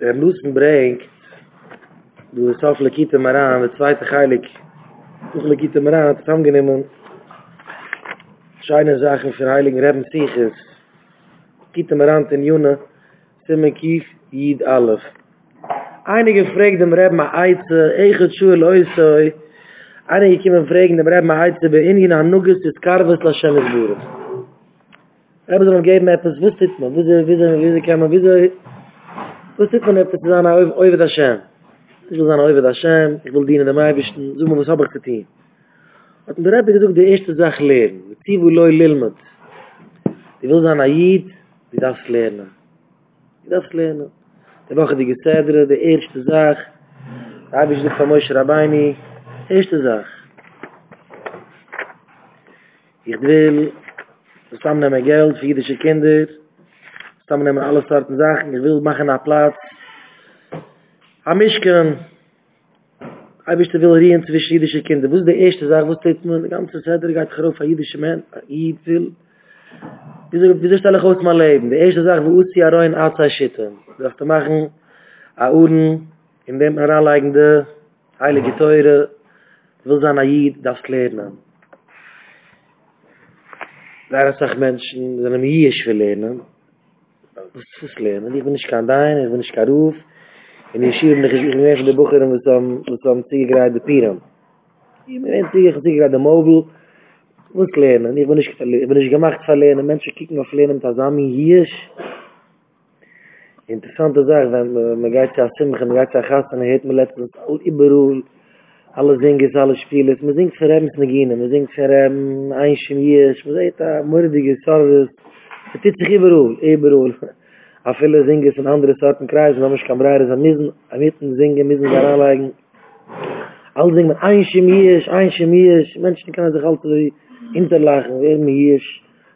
der Lusen bringt, du es auf Lekita Maran, der zweite Heilig, durch Lekita Maran hat zusammengenommen, scheine Sachen für Heiligen Reben Siches. Lekita Maran ten Juna, Simekiv Yid Alef. Einige fragen dem Reben Aize, Eichet Schuel Oisoi, einige kommen fragen dem Reben Aize, bei Indien Hanugus des Karves Lashem es Bures. Reben soll geben etwas, wo sitzt man, wieso kann man, wieso, wo sitzt man etwas zu sein, Oivet Hashem. Ich will sein Oivet Hashem, ich will dienen dem Eibischten, so muss man was abgetein. Und der Reben gesagt, die erste Sache lernen, die Zivuloi Lilmet. Die will sein Ayid, die darf es lernen. Die darf es lernen. Die Woche die Gesedere, die erste Sache, da habe ich nicht von Moshe Rabbeini, erste Sache. Ich will zusammennehmen Geld für jüdische Kinder, zusammennehmen alle Sorten Sachen, ich will machen einen Platz. Am Mischken, habe ich will reden zwischen jüdischen Kindern. Wo ist die erste Sache, wo steht man, die ganze Gesedere geht gerauf an jüdische Menschen, an Jid will. Wieso stelle ich aus mein Leben? Die erste Sache, wo ist die Aroin Azai Schitten? Du darfst machen, Auden, in dem heranleigende, heilige Teure, du willst sein Ayid, darfst lernen. Da ist auch Menschen, die sind hier, ich will lernen. Was ist lernen? Ich bin nicht kein Dein, ich bin nicht kein Ruf. In der Schirr, ich bin nicht in der Bucher, mit so einem Ziegerei der Piram. Ich bin nicht in der Ziegerei der Mobil. Ich muss lernen, ich bin nicht gemacht zu lernen, Menschen kicken auf Lernen, Tazami, hier ist. Interessante Sache, wenn man geht zu Asimich, man geht zu Achassen, man hört mir letztens, alle Singers, alle Spieler, man singt für Remsnagine, man singt für Einchen, hier ist, man sagt, mordige Sorge, es ist sich überall. Auf viele Singers in andere Sorten kreisen, wenn man sich am Breire sind, am Mitten singen, müssen wir anlegen. Alle singen, Einchen, hier ist, Menschen können sich halt so hinterlachen, wer mir hier ist,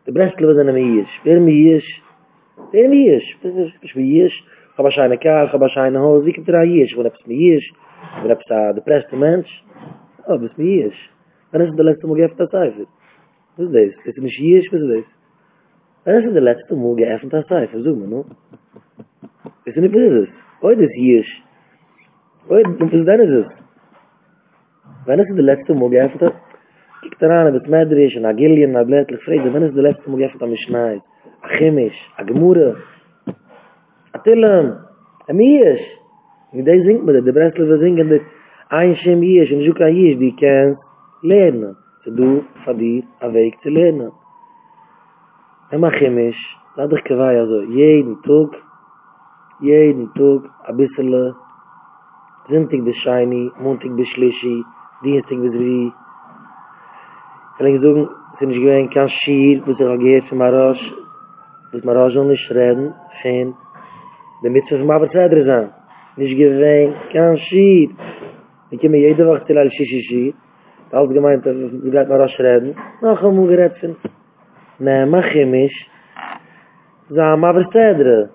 der Breslau sind mir hier ist, wer mir hier ist, ich bin hier ist, ich habe eine Kar, ich habe eine Hose, ich habe hier ist, wo es mir hier ist, wo es der depresste Mensch, oh, wo es mir hier ist, dann ist es der letzte Mal geöffnet, das Eifel, was ist das, ist nicht hier ist, was ist das, dann ist es der letzte Mal geöffnet, das Eifel, so, no? Ist nicht, was ist das, heute ist hier ist, heute, was dann ist es, wenn es der letzte Mal geöffnet hat, kijk daaraan, het medrisch, en agilien, en blijtelijk vreden. Wanneer is de laatste mogen even aan me schneiden? Achemisch, agemoeren. Atillem, en Iesch. En die zingt me dat, de Breslauer zingen dat. Einschem Iesch, en zoek aan Iesch, die kan leren. Ze doen van die een week te leren. En achemisch, laat ik kwaai zo. Jeden tog, een bissele. Zintig de shiny, montig de schlishi, dienstig de drie. Ich kann sagen, es ist nicht gewähnt, kein Schier, wo es auch geht für Marasch, wo es Marasch soll nicht reden, schön, damit es für mich verzeihter sein. Nicht gewähnt, kein Schier. Ich komme jede Woche zu Al-Shishi-Shi, alles gemeint, wie bleibt Marasch reden, noch einmal gerät sind. Nein, mach ich mich, sei mal verzeihter.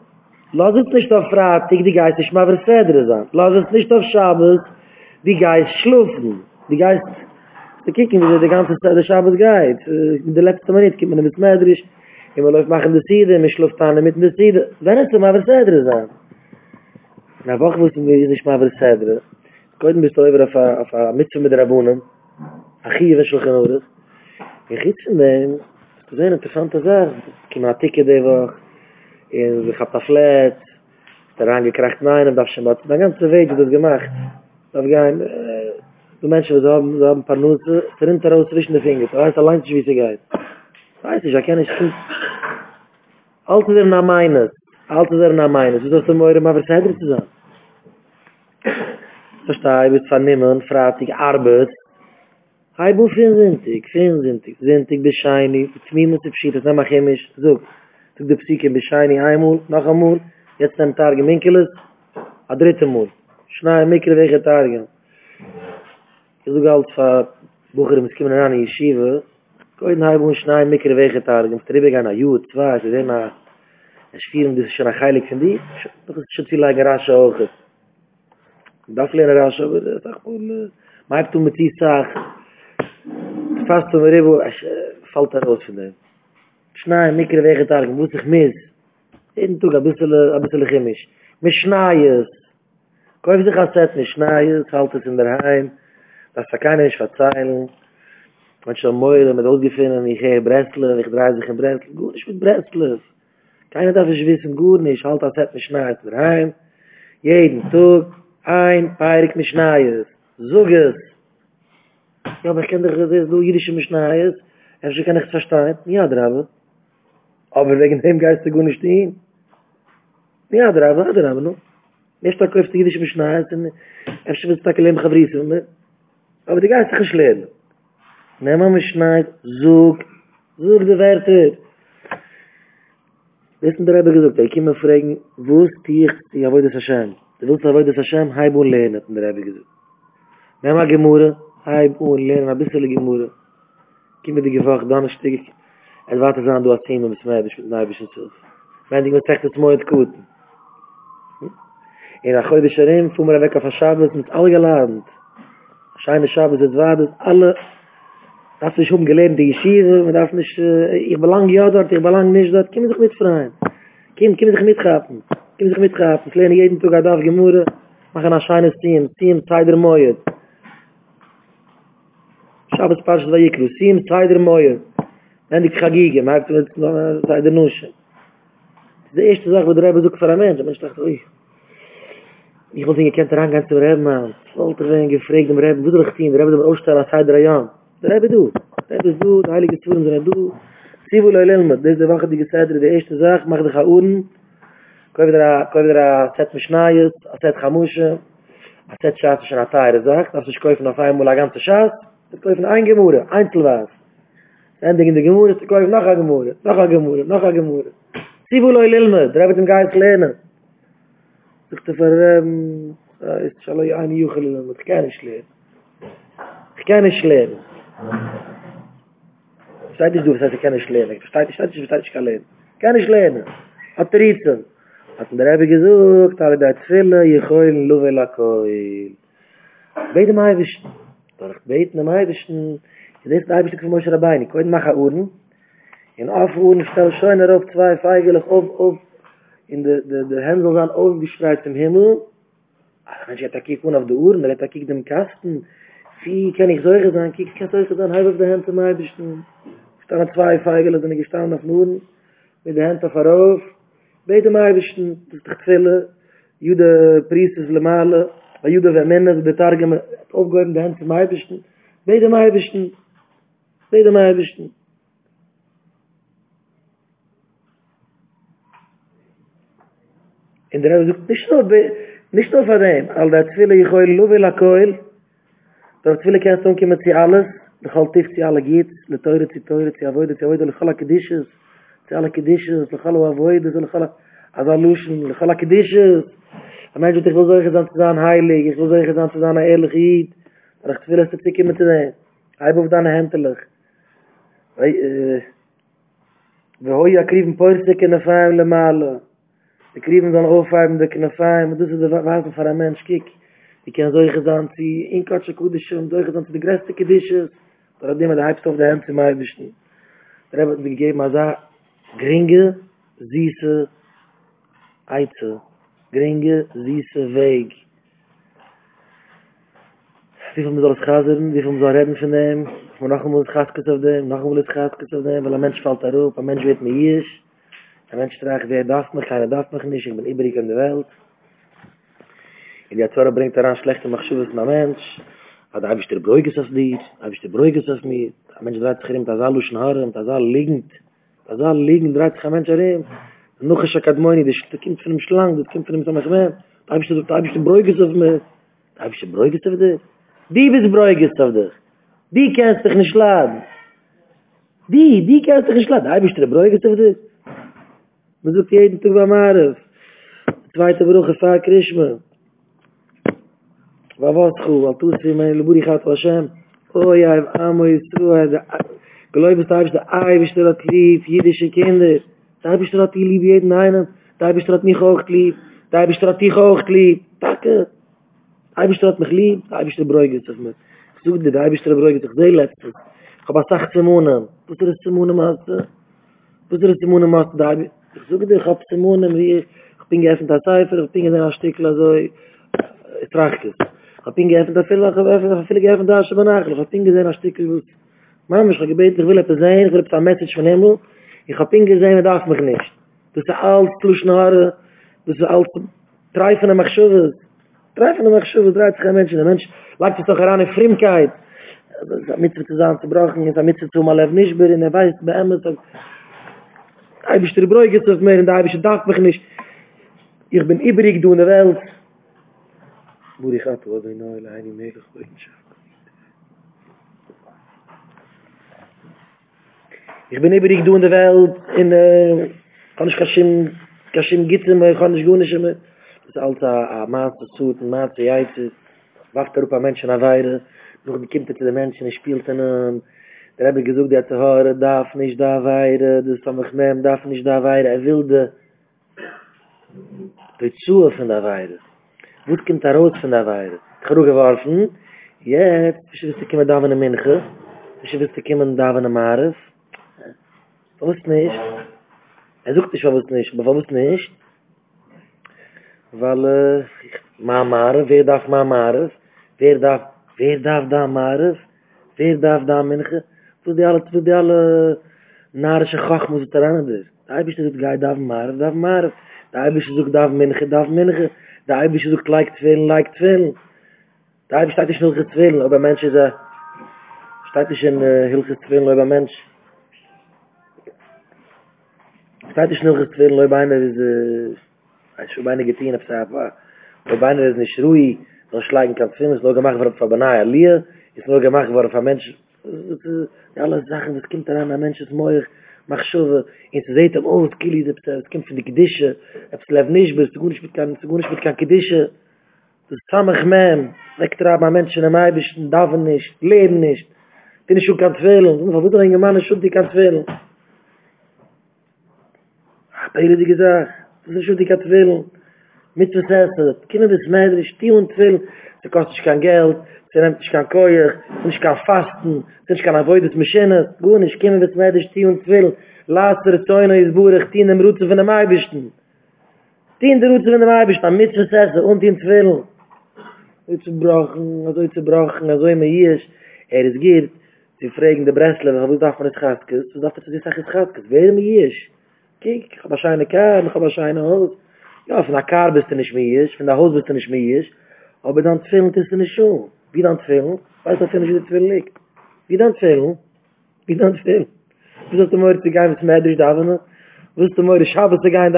Lass uns nicht auf Freitag, die Geist ist mal verzeihter sein. Lass uns nicht auf Schabbat, die Geist schlufen. Die Geist... Wir kicken, wie die ganze Zeit der Schabbat geht. In der letzten Minute kommt man mit Mädrisch, und man läuft machen die Siede, man schläft an mit der Siede. Wenn es mal versedere sein. Na, wach wussten wir nicht mal versedere. Koiden bist du über auf eine Mitzvah mit der Rabunen. Achiewe, Schulchenodig. Wir gitzen dem. Das ist eine interessante Sache. Ich komme an Ticket die Woche. Ich hab da Flat. Der Angekracht, nein, und auf Schabbat. Der ganze Weg wird das gemacht. Auf kein... Die Menschen, die haben ein paar Nutze, sind raus zwischen den Fingern. Er weiß allein nicht, wie es geht. Weiß ich, er kann nicht tun. Alles ist nach meines. Alles ist nach meines. Du sollst immer mal verzeihter zu sein. Verstehe, bis vernehmen, Freitag, Arbeit. Heibu, vielen sind ich, bescheini, mit mir muss ich bescheid, das ist immer chemisch. So die Psyche, bescheini, einmal, noch einmal, jetzt ein Tag, minkeles, ein dritter Mal. Schnei, minkeles, welche Tage. Ich suche halt für Bucher, mit Kimmen an die Yeshiva. Ich kann nicht mehr schneiden, mit der Wegetarik. Ich strebe gerne an Jut, zwei, sie sehen, es ist vier, und das ist schon ein Heilig von dir. Das ist schon viel ein Rasche auch. Das ist ein Rasche, aber das ist auch cool. Man hat mit die Sache. Fast um Rebo, es fällt da raus von dem. Schneiden, mit der Wegetarik, muss ich mit. Jeden Tag ein bisschen chemisch. Mishnayes. Kauf sich als Set Mishnayes, halt es in der Heim, dass da keiner nicht verzeihen. Man soll Meule mit ausgefunden, ich gehe in Breslau, ich drehe sich in Breslau. Gut, ich bin Breslau. Keiner darf es wissen, gut nicht, halt als Set Mishnayes in der Heim. Jeden Tag, ein Peirik Mishnayes. Sog es. Ja, aber ich kenne dich, du jüdische Mishnayes, ich kann nichts verstehen. Ja, Drabe. Aber wegen dem Geist der Gunnisch hin. Ja, Drabe, no. Nicht da kauft die jüdische Mishnayes, und ich will es da keinem Chavrisen. Aber die Geist ist geschlehen. Nehmen wir Mishnayes, sog die Werte. Wissen, der Rebbe gesagt, ich kann mir fragen, wo ist die Avodas Hashem? Du willst Avodas Hashem, Haib und Lehen, hat der Rebbe gesagt. Nehmen wir Gemurre, Haib und Lehen, ein bisschen Gemurre. Ich habe mir die Gefahr, dann ist es. Es war das an, du hast ihn mit mir, ich bin ein bisschen zu. Wenn ich mir sage, das muss ich gut. In der Chöde Scherim, fuhren wir weg auf der Schabes mit allen geladen. Scheine Schabes, es war das, alle, das ist schon gelernt, die Geschichte, man darf nicht, ich belange ja dort, ich belange nicht dort, komm dich mit freien. Komm dich mitgehaben, Ich lerne jeden Tag, ich darf gemüren, machen ein scheines Team, Zeider Mojet. Shabbos Parshas Vayikra, Sim, Zeider Moyer, Endik Chagige, merkt man, Zeider Nusche. Das ist die erste Sache, wo der Rebbe sucht für einen Mensch. Der Mensch dachte, ui, ich muss ihn gekannt herangehen zum Rebbe, man. Sollte werden gefragt, dem Rebbe, wo soll ich ziehen? Der Rebbe dem Ausstellen als Heider Ayam. Der Rebbe du. Der Rebbe du, der Heilige Zuhren, der Rebbe du. Sivu Loi Lelmat, diese Woche, die gesagt hat, die erste Sache, mach dich an Uren, kauf dir an Zet Mishnayes, an Zet Chamushe, an Zet Schaas, an Atayre, sagt, darfst dich kaufen auf einmal eine ganze Schaas, das kaufen ein Gemurre, Einzelwas. Endlich in der Gemurre, das kaufen noch ein Gemurre. Sivu Loi Lilme, der Rebbe im Geist lernen. Ich dachte, ist schon ein Juchel Lilme, ich kann nicht lernen. Ich weiß nicht, ich kann nicht lernen. Ich verstehe nicht, ich kann nicht lernen. Hat der Ritzel. Hat der Rebbe gesucht, aber der Zwille, Jechoil, Luwe, Lakoil. Beide mal wissen. Doch ich bete am Eibischen, das ist ein Eibischen von Moshe Rabbeinu. Ich kann machen Uhren. In Afuhren stelle ich schon darauf zwei Feigelig auf, in der Händel dann aufgeschreit im Himmel. Ach, Mensch, ich hätte kiek auf die Uhren, ich hätte kiek dem Kasten. Wie kann ich Säure sein? Kiek, ich kann Säure sein, halb auf der Hände am Eibischen. Ich stand zwei Feigelig und ich stand auf den Uhren, mit der Hände vorauf. Bete am Eibischen, das ist doch viele Jude, Priesters, Lemale, weil Jude, wenn Männer, die Targum, aufgehoben die Hände zum Eibischten, beide am Eibischten. In der Rebbe sagt, nicht nur von dem, all der Zwille, ich heule, Luwe, Lakoil, der Zwille kannst du umkommen, sie alles, der Chaltif, sie alle geht, le teure, sie avoide, le chala kedishes, le chala avoide, le chala azaluschen, le chala kedishes, ein Mensch, ich will so gesagt sein heilig, ich will so gesagt sein ehrlich Jid, aber ich will es nicht immer zu sehen. Halb auf deine Händelig. Wir heuer kriegen Päuste, Knefeim, Lemale. Wir kriegen dann Aufheimen, die Knefeim, das ist der Wahnsinn für ein Mensch, kiek. Die können so gesagt sein, in Katsche Kudischen, so gesagt sein, die größte Kedisches, da hat jemand der Halbstoff der Hände im Eibischen. Da haben wir gegeben, also geringe, süße Eize. Geringe, süße Weg. Wie viel muss alles chasern? Wie viel muss reden von dem? Man noch einmal das Chaskes auf dem, weil ein Mensch fällt darauf, ein Mensch wird mir hier. Ein Mensch fragt, wer darf mich, keiner darf mich nicht, ich bin übrig in der Welt. In der Zora bringt daran schlechte Machschubes mit einem Mensch. Da habe ich dir Bräuges auf dir, habe ich dir Bräuges auf mir. Ein Mensch dreht sich hin, das alle Schnarren, das alle liegend, dreht sich ein Mensch hin. Noch ist Akadmoini, das kommt von dem Schlang, das kommt von dem Samachmet. Da hab ich den Bräuges auf mir. Da hab ich den Bräuges auf dich. Die bist Bräuges auf dich. Die kannst dich nicht laden. Die kannst dich nicht laden. Da hab ich den Bräuges auf dich. Man sucht jeden Tag bei Maref. Zweite Brüche, Fahr Krishma. Wawaschu, Altusri, mein Leburi, Chat Hashem. Oh ja, Amo Yisroel. Geläubest, da hab ich den Eibischter hat lieb, jüdische Kinder. Da habe ich dir lieb jeden einen. Da habe ich dir mich auch lieb. Danke. Da habe ich dir mich lieb. Da habe ich dir Bräugitz auf mich. Ich suche dir, da habe ich dir Bräugitz auf dich letztens. Ich habe 18 Monate. Wo ist das 10 Monate? Ich suche dir, ich habe 10 Monate. Ich bin geöffnet der Seifer, ich bin in einer Stickel so, ich trage es. Ich bin geöffnet der Filme, ich bin geöffnet der Schibanachel, ich bin gesehen der Stickel. Mama, ich habe gebeten, ich will etwas sein, ich will etwas ein Message von Himmel, ich habe ihn gesehen, ich darf mich nicht. Das ist alles Kluschnare, das ist alles Treifende Machschuwe. Treifende Machschuwe, dreht sich ein Mensch, der Mensch legt sich doch heran in Fremdkeit. Damit sie zusammengebrochen ist, damit sie zu mal nicht mehr, und er weiß, bei ihm ist, ein bisschen die Brüge zu mir, und ein bisschen darf mich nicht. Ich bin übrig, du in der Welt. Buri Chato, was ein Neuer, eine mega Freundschaft. Ich bin übrig, du in der Welt, in, kann ich Kashim Gittim, kann ich Gunischim, das ist alles ein Maße zu, ein Maße Jaitis, wacht er auf ein Mensch in der Weide, noch bekimmt er zu den Menschen, er spielt in einem, der habe gesucht, der hat zu hören, darf nicht da weiden, das soll mich nehmen, darf nicht da weiden, er will die Zuhe von der Weide, gut kommt er raus von der Weide, ich habe geworfen, jetzt, ich wüsste, ich komme da von der Minche, ich wüsste, ich komme da von der Mares, was nicht, er sucht dich, was nicht, aber was nicht, weil, Mares, wer darf Mares, wer darf da Mares, wer darf da Minche, wo die alle narische Gach muss daran haben. Da habe ich gesagt, geh darf Mares, da habe ich gesagt, darf Minche, da habe ich gesagt, like Twillen. Da habe ich gesagt, ich will Twillen, aber Mensch ist er, steht ich in Hilfe Twillen, aber Mensch. Steht ich nur Twillen, aber einer ist, ich habe eine Gettin, ich habe einer ist nicht ruhig, noch schlagen kann Twillen, ist nur gemacht worden von Benaya Lier, ist nur gemacht worden von Menschen, alle Sachen, das kommt daran, ein Mensch ist moig, mach schuwe, und sie seht ihm, oh, das Kili, das kommt von den Kedische, es lebt nicht, bis zu gut nicht mit kein Kedische, das ist Samachmem, wegtrab, ein Mensch in einem Eibischen, darf nicht, leben nicht, den ich schon kann zwählen, von wo du ein Mann ist schon, die kann zwählen. Ach, Peile, die gesagt, das ist schon, die kann zwählen, mit was essen, Kinder des Mädels, die und zwählen, sie kostet kein Geld, sie nimmt nicht kein Keuer, sie nicht kein Fasten, sie nicht kein Avoides Maschinen, gut, ich käme mit mir, ich stehe und will, Laster, Zäune, Isburg, die in dem Rutsen von dem Eibischten. Die in der Rutsen von dem Eibischten, am Mitzvah sessen und in Zwillen. Oizebrochen, also immer hier ist, er ist giert, sie fragen die Breslau, wo darf man das Schatzkes, wo darf man das Schatzkes, wer mir hier ist? Kiek, ich habe eine Kar, ich habe eine Haus. Ja, von der Kar bist du nicht mehr hier, von der Haus bist du nicht mehr hier, aber dann Zwillen ist du nicht schon. Wie dann Zwillen? Weißt du, wenn ich das Zwillen liegt? Wie dann Zwillen? Willst du morgen zu gehen, was mehr durch Davenen? Willst du morgen Schabbat zu gehen,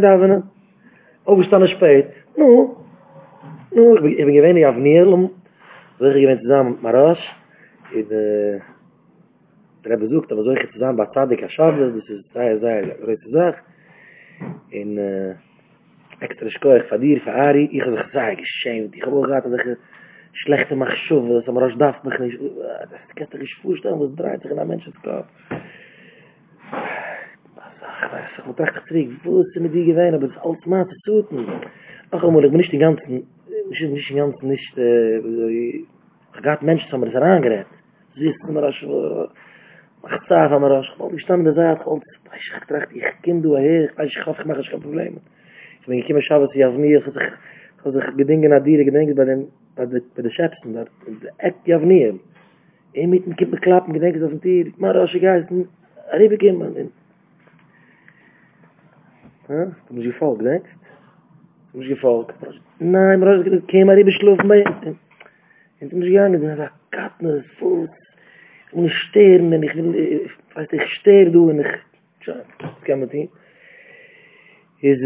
Davenen? Aufgestanden spät. Nu, ich bin gewähnt, ich habe Nierl, wir gewähnt zusammen mit Marasch, in der Besuch, aber so ich zusammen bei Zadig, Schabbat, das ist sehr große Sache, in extra schoig fadir faari ich habe gesagt geschämt ich habe gerade das schlechte machshov das am rasch darf mich nicht das kater geschwust da und dreht sich in der menschen kopf was ich gedacht krieg wo ist mit die gewein aber das automatisch tut ach einmal ich bin nicht die ganzen nicht gerade menschen haben das angerät siehst du rasch machtsav am rasch ich stand da seit und ich getracht ich kind du her ich hab gemacht kein problem. Wenn ich immer Schabbat hier auf mir, ich gedenke nach dir, ich gedenke bei den Schäpsten, da echt hier auf mir. Ich mit dem Kind beklappen, gedenke es auf den Tier, ich mache aus, ich gehe, ich liebe Kind, Mann. Du musst gefolgt, denkst du? Nein, ich käme, ich beschlüpfe mich. Und du musst gegangen, ich sage, Katner ist Fuß. Ich muss sterben, ich sterbe, du, und ich kann mit ihm. Is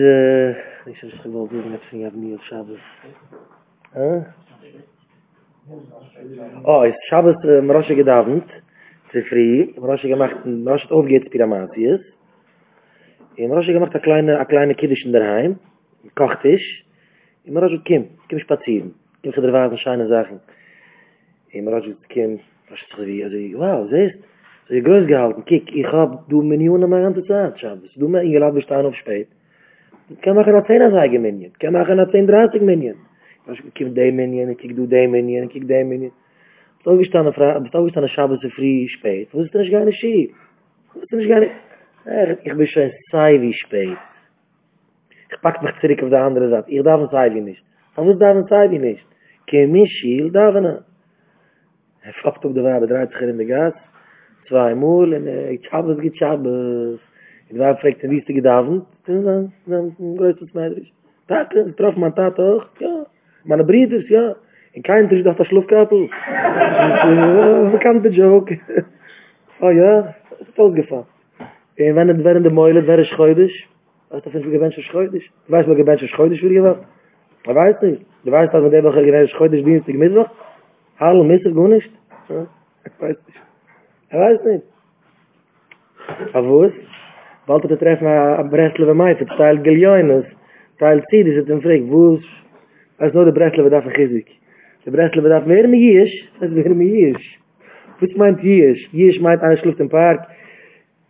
ich hab's gewollt, ich hab's in Javniel, Shabbos. Oh, ist Shabbos Mroshe gedavend, zufrieden. Mroshe hat aufgeht Piramatius. Mroshe gemacht a kleine Kiddisch in der Heim, ein Kochtisch. Mroshe hat Kim spazieren. Kim gederwasen, scheine Sachen. Mroshe hat Kim, wow, siehst du? So ich groß gehalten, kiek, ich hab, du Millionen meine ganze Zeit, Shabbos. Du mir eingeladen bestehen auf spät. Ich kann machen nach 10 Tage Minion, ich kann machen nach 10, 30 Minion. Ich kippe die Minion, ich kippe die Minion, ich kippe die Minion. So ist dann eine Schabbat zu früh spät. Wo ist denn ich gar nicht schief? Ich bin schon sei wie spät. packt mich zurück auf die andere Seite. Ich darf ein Zeili nicht. Aber ich darf ein Zeili nicht. Kemischi, ich darf nicht. Er floppt auf die Wabe, 30 in der Gas, zweimal, und ich habe es, ich habe es. Die Wabe fragt, wie ist die Gedauern? Das ist ein größtes Mädchen. Tate, ich traf meine Tate auch, ja. Meine Brüder, ja. Und keiner ist auf der Schlupfkappel. Bekannte Joke. Oh ja, das ist ausgefallen. Und wenn es während der Meule wäre schäudisch, weißt du, wenn es gewünscht ist schäudisch? Du weißt, was gewünscht ist schäudisch für dich? Ich weiß nicht. Du weißt, dass man der Woche gewünscht ist schäudisch, Dienstag, Mittwoch? Hallo, Mittwoch, gar nicht? Ich weiß nicht. Ich weiß nicht. Aber wo ist? Bald zu treffen am Breslauer Meifert, Teil Giljoines, Teil C, die sind im Frick, wo ist? Das ist nur der Breslauer da von Chizik. Der Breslauer da, wer mir hier ist? Das ist wer mir hier ist. Was meint hier ist? Hier ist meint, einer schläft im Park.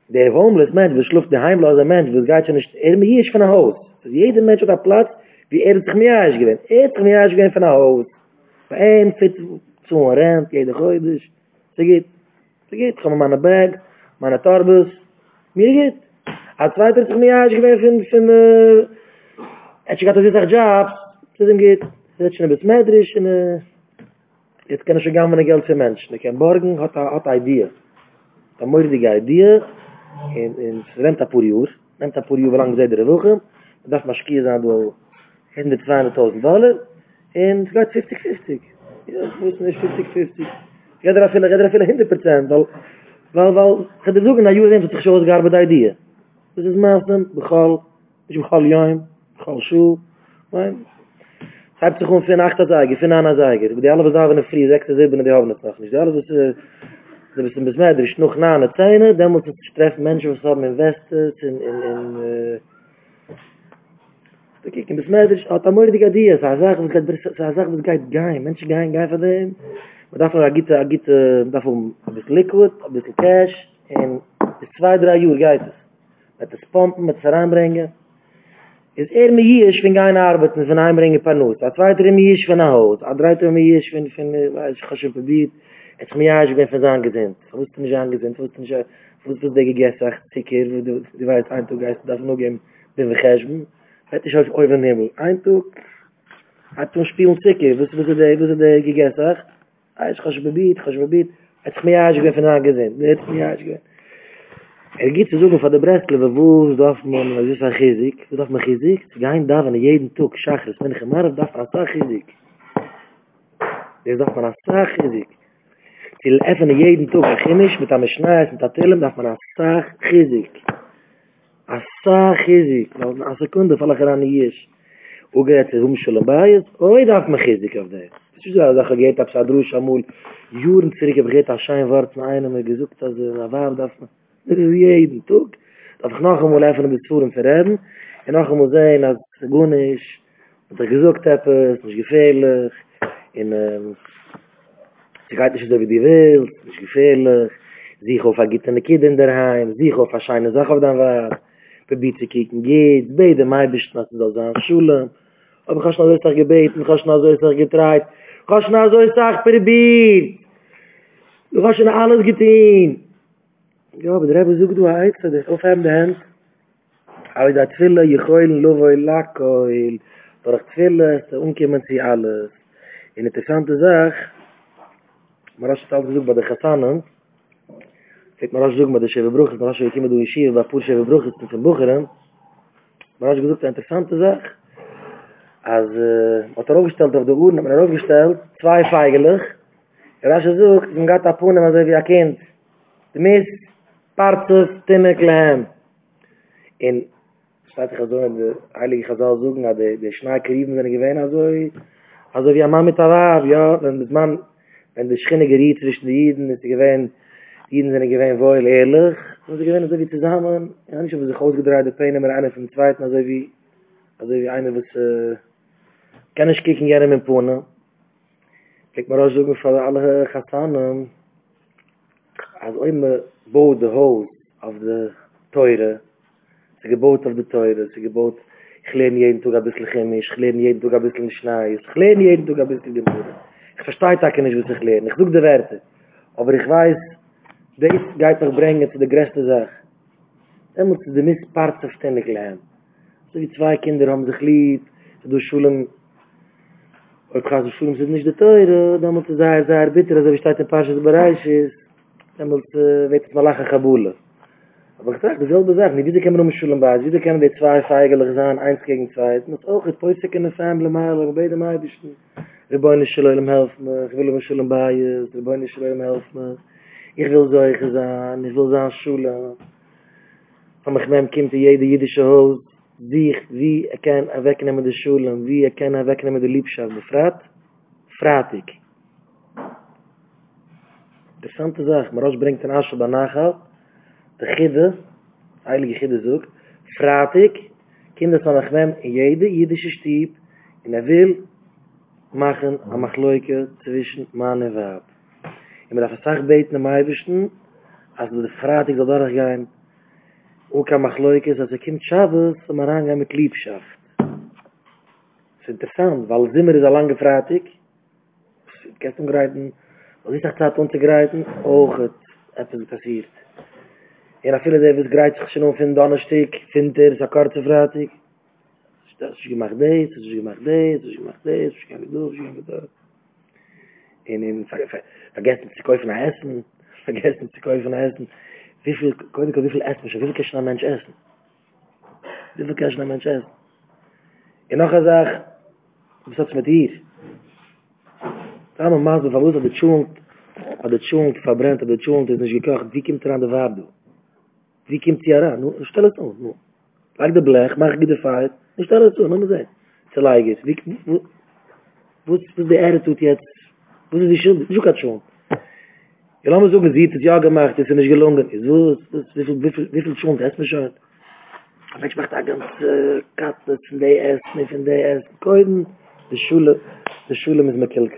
Der homeless Mensch, der schläft der heimlose Mensch, das geht schon nicht, mir ist von der Haus. Jeder Mensch hat einen Platz, wie sich mir ist gewesen. Sich mir ist gewesen von der Haus. Bei einem fit zu einem Rent, jeder Geudes. Sie geht, ich habe meine Bag, meine Torbus. Mir geht. Als zweiter sich mir ist gewesen von, ich hatte gesagt, Jobs, zu dem geht. Das ist schon ein bisschen mädrig, und jetzt kann ich schon gar nicht Geld für Menschen. Ich kann borgen, hat eine Idee. Eine mordige Idee. In Rentapuriur, wie lange sie da wochen, man darf maschkieren an, du $100,000, und es geht 50-50. Ja, ich weiß nicht, 50-50. Ich hätte da viele 100%, weil ich hätte suchen, dass Jura nimmt sich schon gar bei der Idee. Das ist Maßnahmen, Bechall Jaim, Bechall Schuh, nein. Ich habe sich um 4-8 Zeiger, 4-9 Zeiger, die alle besagen in Frieden, 6-7, die haben das noch nicht. Die alle besagen, da bist ein bisschen mädrig, noch nah an der Zeine, dann muss es treffen Menschen, was haben investiert, in da kiek, ein bisschen mädrig, hat am mordige Idee, sie sagen, was geht gein, Menschen gein von dem, man darf noch, ein bisschen Liquid, ein bisschen Cash, und bis 2-3 Uhr geht es, mit das Pumpen, mit das Reinbringen, ist mir hier, ich bin gein arbeiten, von einbringen paar Nuss, a zweiter mir hier, von der Haut, a dreiter mir hier, ich kann schon verbieten, ich bin ja, ich bin für sein Gesinnt. Ich wusste nicht angesinnt, ich wusste der Gegessen, Zicker, die weiß, ein Tag heißt, darf nur geben, den wir geben. Hätte ich auf euren Himmel. Ein Tag, hat uns Spiel und Zicker, wusste der Gegessen, ich kann schon bebiet, ich bin ja, ich bin für sein Gesinnt. Geht zu suchen von der Breslau, wo darf man, was ist ein Chizik? Wo darf man Chizik? Kein darf an jeden Tag, Schachris, wenn ich im Arab darf, an Sach Chizik. Das darf man an Sach Chizik. Til öffnen jeden Tag ein Chimisch mit einem Schneis und Tatillen, darf man Asach Chizik, weil eine Sekunde fallen gerade hier ist. Und geht es schon bei uns, oder darf man Chizik auf das? Das ist eine Sache, geht ab Sadrush amul, Juren zurück, aber geht das Scheinwort von einem, und gesucht, dass er war, darf man, das ist jeden Tag. Darf ich noch einmal öffnen mit Zuhren verreden, und noch einmal sehen, dass es gut ist, dass ich gesucht habe, es ist gefährlich, und sie geht nicht so wie die Welt, nicht gefährlich. Sie kauft ein Gittene Kind in der Heim, sie kauft eine scheine Sache auf der Welt. Verbiet sie kicken geht, beide mei bist nach der Schule. Aber ich habe schon so gebeten, ich habe schon so getreit, ich habe schon so verbiet. Du hast schon alles getan. Ja, aber der Rebbe sucht du ein Eiz, das ist auf ihm die Hand. Aber ich dachte, viele, ich heulen, lovoi, lakoil. Doch viele, da umkommen sie alles. Eine interessante Sache, maar als je het altijd zoekt bij de Chassanen, kijk maar als je zoekt bij de Shevebroekers, maar als je iemand doet in Shiva, bij Poer Shevebroekers en Van Boegeren, maar als je zoekt een interessante zaak, als wat er opgesteld op de uren, maar er opgesteld, twee feigelig, en als je zoekt, dan gaat Apoen en zo wie een kind, de meest partes timmerklein. En staat zich zo in de heilige Chazal zoeken, naar de schnaakeriven zijn geweest, also wie een man met haar, ja, en dat man, wenn die Schinne geriet zwischen den Jiden, ist sie gewähnt, die Jiden sind gewähnt, wohl ehrlich, und sie gewähnt so wie zusammen, ja nicht, ob sie sich ausgedreht, der Peine, aber einer vom Zweiten, also wie einer, was, kann ich kicken gerne mit Pone. Klick mal raus, suchen für alle Chassanen, also immer bot der Haus auf der Teure, sie gebot auf der Teure, sie gebot, ich lerne jeden Tag ein bisschen Chemisch, ich lerne jeden Tag ein bisschen Schneis, ich lerne jeden Tag ein bisschen Gemüse. Ich verstehe das nicht, was ich lerne. Ich suche die Werte. Aber ich weiß, das geht noch bringen zu der größten Sache. Dann muss ich die Missparts auf den Kleinen. So die zwei Kinder haben sich lieb, sie durch Schulen, ob ich durch Schulen sind nicht der Teure, dann muss es sehr, sehr bitter, also wie steht ein paar Bereich ist, dann muss es mal lachen, Kabule. Aber ich sage, dieselbe Sache, nicht wieder können wir um die Schulen bei, wieder können die zwei feigelig sein, eins gegen zwei, das ist auch, ich muss sich in der Familie malen, beide mal ein bisschen. Rebäune Schleulem helfen mich, ich will um die Schulen bei, Rebäune Schleulem helfen mich, ich will solche sein, ich will sein Schule. Von mich meinem Kind in jede jüdische Haus, wie kann wegnehmen die Schulen, wie kann wegnehmen die Liebschaft, befragt, fragt ich. Interessante Sache, Marosch bringt den Aschel bei Nachhalt, der Gide, heilige Gide sucht, fragt ich, Kinder von mich meinem in jede jüdische Stieb, und will machen am Machleuke zwischen Mann und Weib. Ich darf es auch beten am Eiwischen, als du das fragt ich, soll durchgehen, auch am Machleuke ist, als ein Kind Schabes, soll man reingehen mit Liebschaft. Das ist interessant, weil Zimmer ist allein gefragt ich, gestern gereiten, als ich nach Zeit untergereiten, auch etwas passiert. Und auch viele, die gereizt sich schon finden, Donnerstag, Winter, Sakarze fragt ich, das ist gemacht das, das ist gemacht das, das ist gemacht das, ich kann nicht durch, ich kann nicht durch. Und vergessen zu kaufen ein Essen, vergessen zu kaufen ein Essen. Wie viel Essen, wie viel kann ein Mensch essen? Wie viel kann ein Mensch essen? Und noch eine Sache, was hat es mit dir? Da haben wir mal so verwusst, hat der Schunk verbrennt, hat der Schunk ist nicht gekocht, wie kommt er an der Wabdo? Wie kommt er an? Stell es uns, nur. Lag der Blech, mach ich die Feier, nicht alles zu, nur mal sehen. Zerleigert, wo ist die Erde tut jetzt? Wo ist die Schuld? Ich kann schon. Ich habe mir so gesehen, das ja gemacht, das ist nicht gelungen. Ich wusste, wie viel Schuld hast du schon? Aber ich mache da ganz Katze, von der Essen. Keuden, die Schule mit mir killen.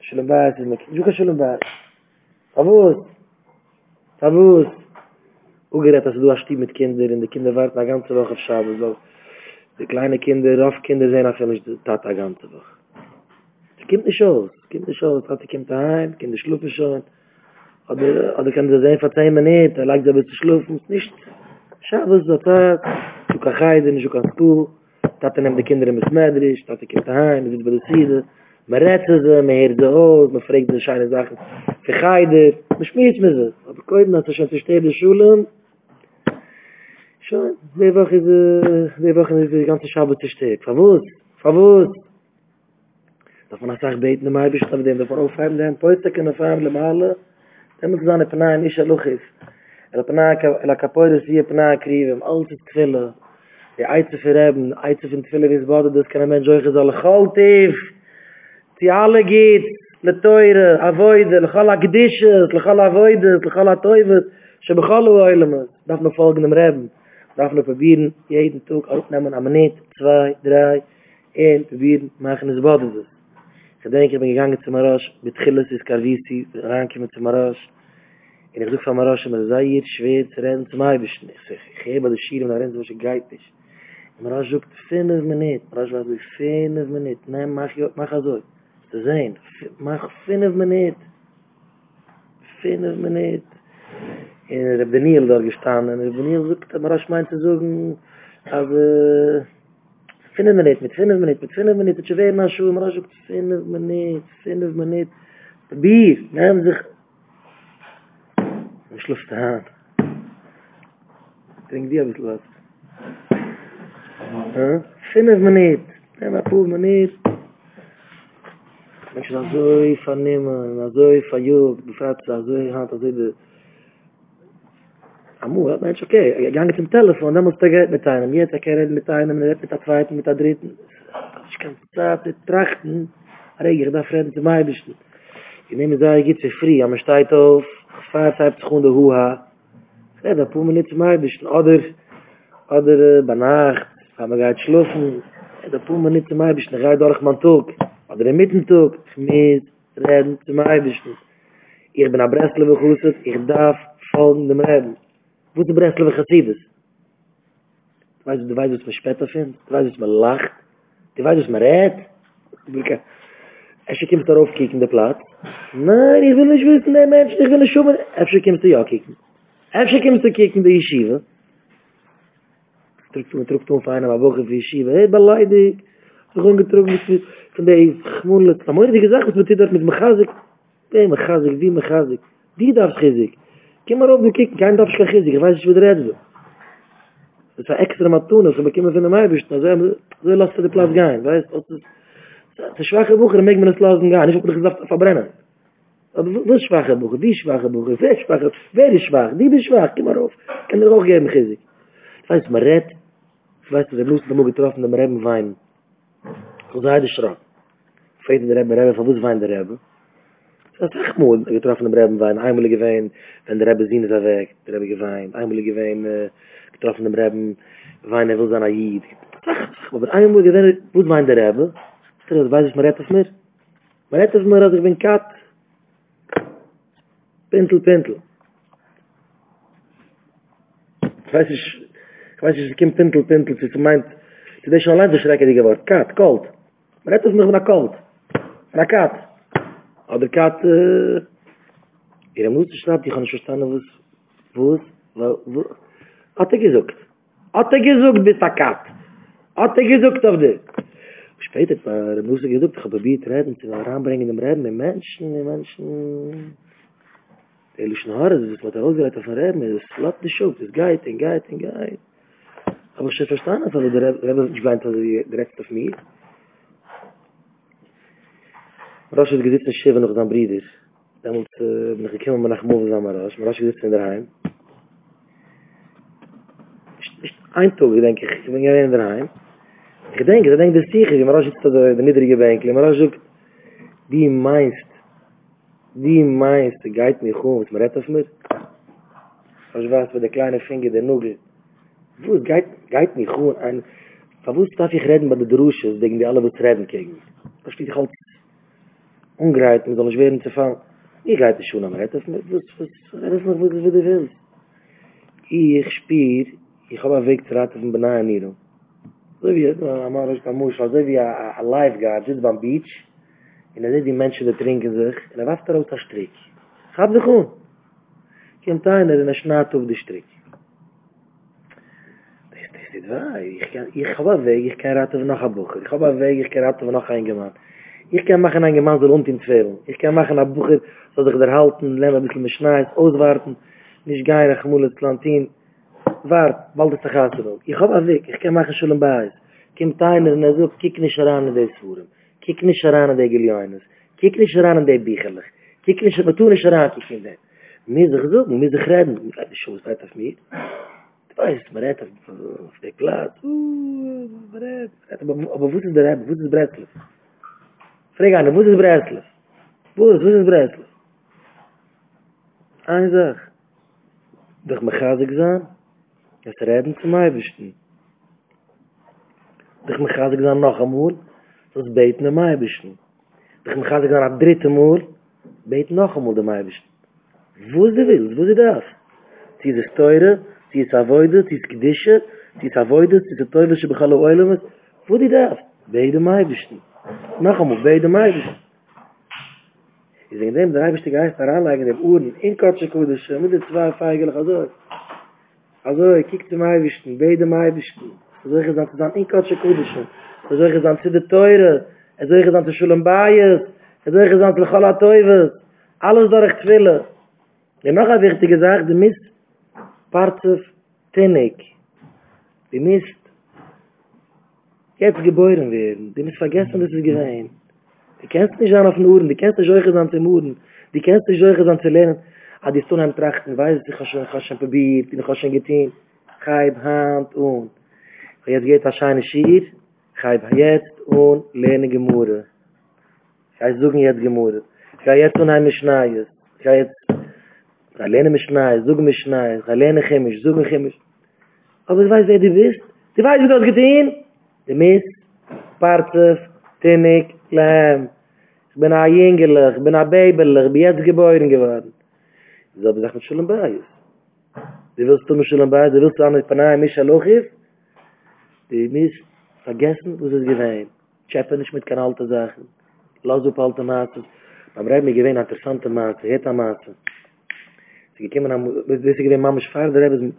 Schule ist mit mir. Ich kann Schule bei. Verwus. Ugerät, dass du hast die mit Kindern, und die Kinder warten eine ganze Woche auf Schabes. So. Die kleinen Kinder, Raufkinder sehen auf jeden Fall die ganze Woche. Es kommt nicht aus, Tati kommt daheim, Kinder schlufen schon. Oder kann sie sehen, verzeihen mir nicht, er lag sie ein bisschen schlufen, nicht. Schabes, so Tat, du kannst heiden, du kannst du. Tati nimmt die Kinder mit Medrisch, Tati kommt daheim, sie sitzt bei der Siede. Man rät sie, man hört sie aus, man fragt sie scheine Sachen. Für Heider, man schmiert mit sie. Aber Koiden hat sich an sich stehen in der Schule. Schön, die Woche ist die ganze Schabbat zu stehen. Verwus! Darf man auch beten, der Mai bestimmt, den wir von aufheben, den Poizek in der Familie malen, der muss seine Pnaim, Isha Luchis. La Kapoiris, hier Pnaim kriegen, alles ist Quille. Die Eize verheben, Eize von Quille, wie es badet, das kann ein Mensch euch sagen, Choltiv, die alle geht, le Teure, Avoide, Lechala Gdisches, Lechala Avoides, Lechala Teuves, Shebechalu Eulemes, darf man folgendem Reben. Darf man probieren, jeden Tag aufnehmen, aber nicht, 2, 3, 1, probieren, machen es Badeses. Ich denke, ich bin gegangen zu Marosch, mit Chilles ist Karvisi, Ranki mit Marosch, und ich suche von Marosch, und es sei hier schwer zu reden, zum Eibischen. Ich sage, ich hebe die Schiere, und er rennt, wo ich geit nicht. Und Marosch sucht, 5 Minuten, Marosch war so, 5 Minuten, nein, mach also, zu sehen, mach 5 Minuten. In der Benil da gestanden, in der Benil sagt, aber ich meinte zu sagen, aber 5 Minuten, mit 5 Minuten, ich weiß nicht, aber ich sage, 5 Minuten, Bier, nehmen sich, ich schluss die Hand, trink dir ein bisschen was, 5 Minuten, nehmen ein paar Minuten, ich sage, so vernehmen, so verjuckt, befragt, so hart, so Amor, das ist okay. Ich gehe zum Telefon, dann muss ich reden mit einem. Jetzt kann ich reden mit einem, dann reden mit der zweiten, mit der dritten. Ich kann das nicht trachten. Aber ich darf reden zu mir ein bisschen. Ich nehme es an, ich gehe zu früh, aber ich stehe auf, ich fahre 50 Sekunden Huha. Ich rede ein paar Minuten zu mir ein bisschen. Oder bei Nacht, wenn man geht schlafen, ich rede ein paar Minuten zu mir ein bisschen. Ich gehe durch meinen Tag. Oder im Mittentag. Ich muss reden zu mir ein bisschen. Ich bin nach Breslau begrüßt, ich darf folgendem reden. Wo ist die Breslauer Chassidus? Du weißt, was man später findet, du weißt, was man lacht, du weißt, was man redet. Als du kommst darauf kicken, der Platz. Nein, ich will nicht wissen, der Mensch, ich will nicht schummen. Als du kommst du ja kicken. Als du kommst du kicken, der Yeshiva. terug van hem, bogen voor Yeshiva. Hey, beleidig. Gewoon getrokken van die gemoedelijk. Maar mooi gezegd, wat betekent dat met Mechazik? Nee, Mechazik, wie Mechazik? Die darf Gezik. Kijk maar op, nu kijk, geen darf Gezik. Ik weet niet wat er is. Het zijn extra matoenen, ze bekijmen van de meibust. Ze lasten de plaats gaan. Ze schwache boeken, dan maak men het laten gaan. Niet op de gedachte verbrennen. Dat is schwache boeken, die schwache boeken, wer schwache, wer is schwach, die is schwach, kijk maar op. Ik kan er ook geen Gezik. Weet je, maar red. Weet je, de bloed moet getroffen, dat we hebben wein. Zoals hij de schrak. Veten de Rebbe, van woens wein de Rebbe. Dat is echt mooi, getroffen de Rebbe wein. Einmal gewein, wenn de Rebbe zien is hij weg. De Rebbe gewein, einmal gewein, getroffen de Rebbe, wein hij wil zijn aïd. Maar einmal gewein, woens wein de Rebbe. Dat weet je, maar red of meer. Maar red of meer als ik ben kat. Pintel, pintel. Weet je, ich weiß nicht, es kommt Pintel, sie meint, sie ist schon allein zu schrecken, die geworden. Kat, kalt. Man hat es mich nach kalt. Nach Kat. Aber Kat, ihre Mutter schreibt, ich kann nicht verstanden, wo es, hat gesucht. Hat gesucht, bis der Kat. Hat gesucht auf dich. Später, ihre Mutter gesucht, ich habe probiert, reden, sie war anbringen, dem Reden, mit Menschen. Die Luschen Haare, das ist mit der Ausgerät auf dem Reden, das ist laut nicht auf, das geht, geht. Aber ich verstehe nicht, weil der Rebbe nicht gemeint hat, wie direkt auf mir. Rasch hat gesitzt in Schewe noch sein Bruder. Damals bin ich gekommen, aber nach Moven sahen wir Rasch. Rasch gesitzt in der Heim. Ein Tag, denke ich, bin ich in der Heim. Ich denke, das ist sicher, wenn Rasch sitzt auf der niedrige Bänke. Wenn Rasch sagt, die meinst, geht mir um, was man redet auf mir. Rasch weiß, wo der kleine Finger, der Nugel. Wo geht nicht gut an. Warum darf ich reden bei den Drusches, wegen die alle was reden gegen? Das steht halt ungereiht, mit allen Schweren zu fangen. Ich gehe schon am Reden, das ist noch wirklich, wie du willst. Ich spiele, ich habe einen Weg zu raten von Benai Niro. So wie, so wie ein Lifeguard sitzt beim Beach, und dann sieht die Menschen, die trinken sich, und er warft daraus den Strick. Ich habe dich um. Kommt einer und er schnarrt auf den Strick. Ich kann raten noch ein Bucher. Ich habe einen Weg, ich kann raten noch ein Mann. Ich kann machen ein Mann, der unten fehlen. Ich kann machen ein Bucher, so dass ich da halten, ein bisschen mit Schneid, auswarten, nicht gehen, nach Gemüse, Plantin. Wart, bald ist der Gasse raus. Ich habe einen Weg, ich kann machen schon ein Beis. Kommt einer und er sagt, kiek nicht heran an die Fuhren. Kiek nicht heran an die Gelioines. Kiek nicht heran an die Bicherlich. Kiek nicht heran, tu nicht heran, kiek in den. Mir sich suchen, mir sich reden. Ich schaue es nicht auf mich. Weiß, man redt auf der Platz. Aber wo ist der Rebbe? Wo ist Breslau? Frag an, wo ist Breslau? Wo ist Breslau? Eine Sache. Doch man kann sich sagen, dass Reden zu mir bestehen. Doch man kann sich sagen noch einmal, dass Beten zu mir bestehen. Doch man kann sich sagen, ab dritte Mal, Beten noch einmal zu mir bestehen. Wo ist der Wille? Wo ist das? Sie ist teure, sie ist avoidet, sie ist gedische, sie ist avoidet, sie ist teufel, sie bechall auf Eulemet. Wo die darf? Beide Maibischten. Noch einmal, beide Maibischten. Ich denke, dem der Maibischte Geist heranleigen, dem Uhren, in Katschekudisch, mit den zwei Feigelig, also, kiek zu Maibischten, beide Maibischten. So ich dann zu sein, in Katschekudisch, so ich dann zu der Teure, so ich dann zu Schulenbayes, so ich dann zu Chala Teufels, alles durch Twille. Und noch eine wichtige Sache, die Mist, Partes Tenig. Die müsst jetzt geboren werden. Die müsst vergessen, dass es gewesen. Die kennst nicht an auf den Uhren, die kennst nicht euch an den Uhren, die kennst nicht euch an zu lernen. Aber die Sonne am Trachten weiß, ich habe schon probiert, ich habe schon getan. Geib Hand und. Jetzt geht das scheine Schier, geib jetzt und lerne Gemüse. Ich habe suchen jetzt Gemüse. Ich habe jetzt unheimlich Neues. Ich habe jetzt Alleine Mischnei, Zug Mischnei, Alleine Chemisch, Zug Chemisch. Aber ich weiß, wer du bist. Du weißt, wie du hast getan. Du bist Partes, Tinnik, Lehm. Ich bin ein Jüngerlich, ich bin ein Babylich, ich bin jetzt geboren geworden. So, aber sag mit Schulenbayes. Du willst du mit Schulenbayes, du willst du an der Panei, Mischa Lochif. Du bist vergessen, was es gewesen. Schäppe nicht mit keine alte Sachen. Lass auf alte Maße. Man bleibt mir gewesen, interessante Maße, Heta Maße. Sie kamen am, das ist gewesen, Mama ist Vater, der Rebbe ist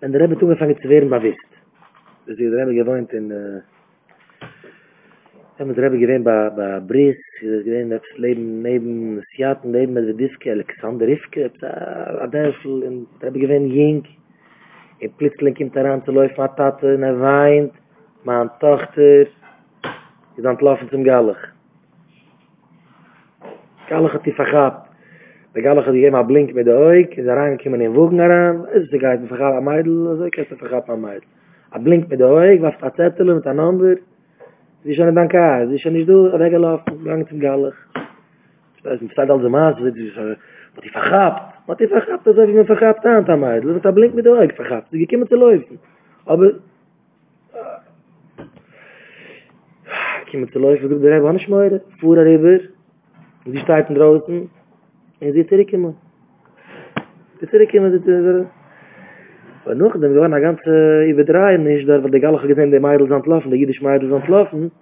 En de Rebbe toegevangen te weren, maar wist. Dus de Rebbe gewoond in... de Rebbe gewoond bij Bries. Ze gewoond op het leven neben Sjaten, leven met de Diske, Alexander Rivke. Adelfel. En de Rebbe gewoond ging. En plitseling komt eraan te lopen met Tate. En hij weint. Mijn dochter is aan het laufen zum Gallig. Gallig had hij vergaat. De Gallig had hij maar blink met de oog. En daar hangt iemand in wogen eraan. Is de Gallig vergaat aan meidel? Ik heb het vergaat aan meidel. Hij blinkt met de oog, waft aan zettelen met een ander. Ze is aan het aan. Ze is aan het doen, weggelaufen, lang zum Gallig. Het staat al de maas. Wat hij vergaat. Wat hij vergaat, dat heb ik me vergaat aan meidel. Want hij blinkt met de oog vergaat. Dus ik heb het te lopen. Maar... met de Läufe, de Rebbe anders moeren, voer haar over, die staat in draußen, en die terugkomen. Die terugkomen, die terugkomen. Maar nog, dan gaan we ganze überdraaien, is daar, wat ik alle gezien, die meidels aan het laufen, die jiddische meidels aan het laufen,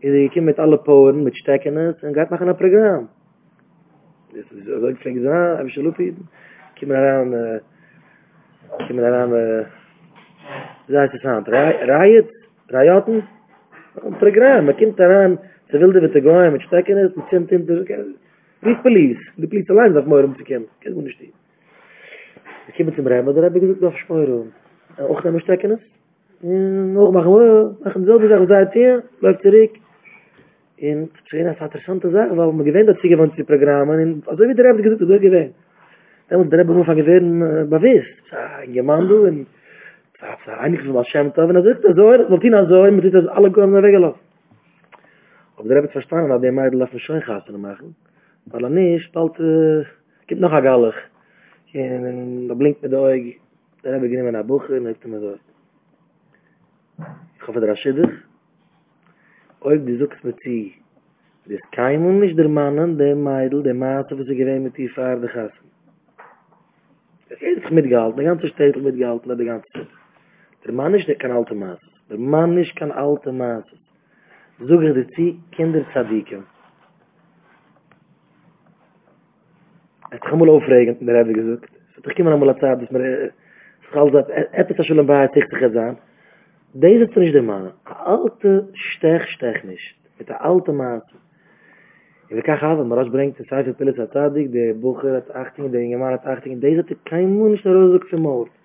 en die komen met alle poren, met stekenes, en gaat maken een programma. Dus, als ik vraag, ah, heb je zo'n loopje? Ik kom eraan, zei ze aan het rijaten, een programma, kind daaraan, ze wilden we te gaan, met stekenis, met zintinten, rief police, de police alleen dat mooi om te komen, ik moet niet. Ik heb het in Bremen, daar heb ik het nog versmoren. En ook naar mijn stekenis, nog maar gewoon, mag hem zelf zeggen, zei het hier, blijft er ik. En het is een interessante zaak, want we gewend dat ze gewoon die programma, en als we weer hebben gezegd, dat is ook gewend. Dan moet de Rebbe van gewend, beweest, in Gemando, en... That's the only thing that's happened. And that's it. That's all going to go. But I have to understand that they might have to make a mistake. But I don't know. I have another gallig. And I blink with the eyes. Then I begin to book and I have to make it. I hope that I should. I have to look at you. This Kaimon is the man, the meidel, the maat, who is going to be with the gas. It's everything mitgehalten, the ganze stetel mitgehalten, the ganze stetel. Der Mann ist kein alter Maas. Der Mann ist kein alter Maas. So geht es sie, Kinder Tzadikim. Es ist schon mal aufregend, da habe ich gesagt. Es ist schon mal eine Zeit, dass man etwas schon bei sich gesagt hat. Diese ist nicht der Mann. Ein alter Stech nicht. Mit der alten Maas. We gaan gaan, maar als brengt de cijfer pillen uit Tadik, de boeger uit 18, de jongeman uit 18, deze had ik geen moeilijk roze vermoord.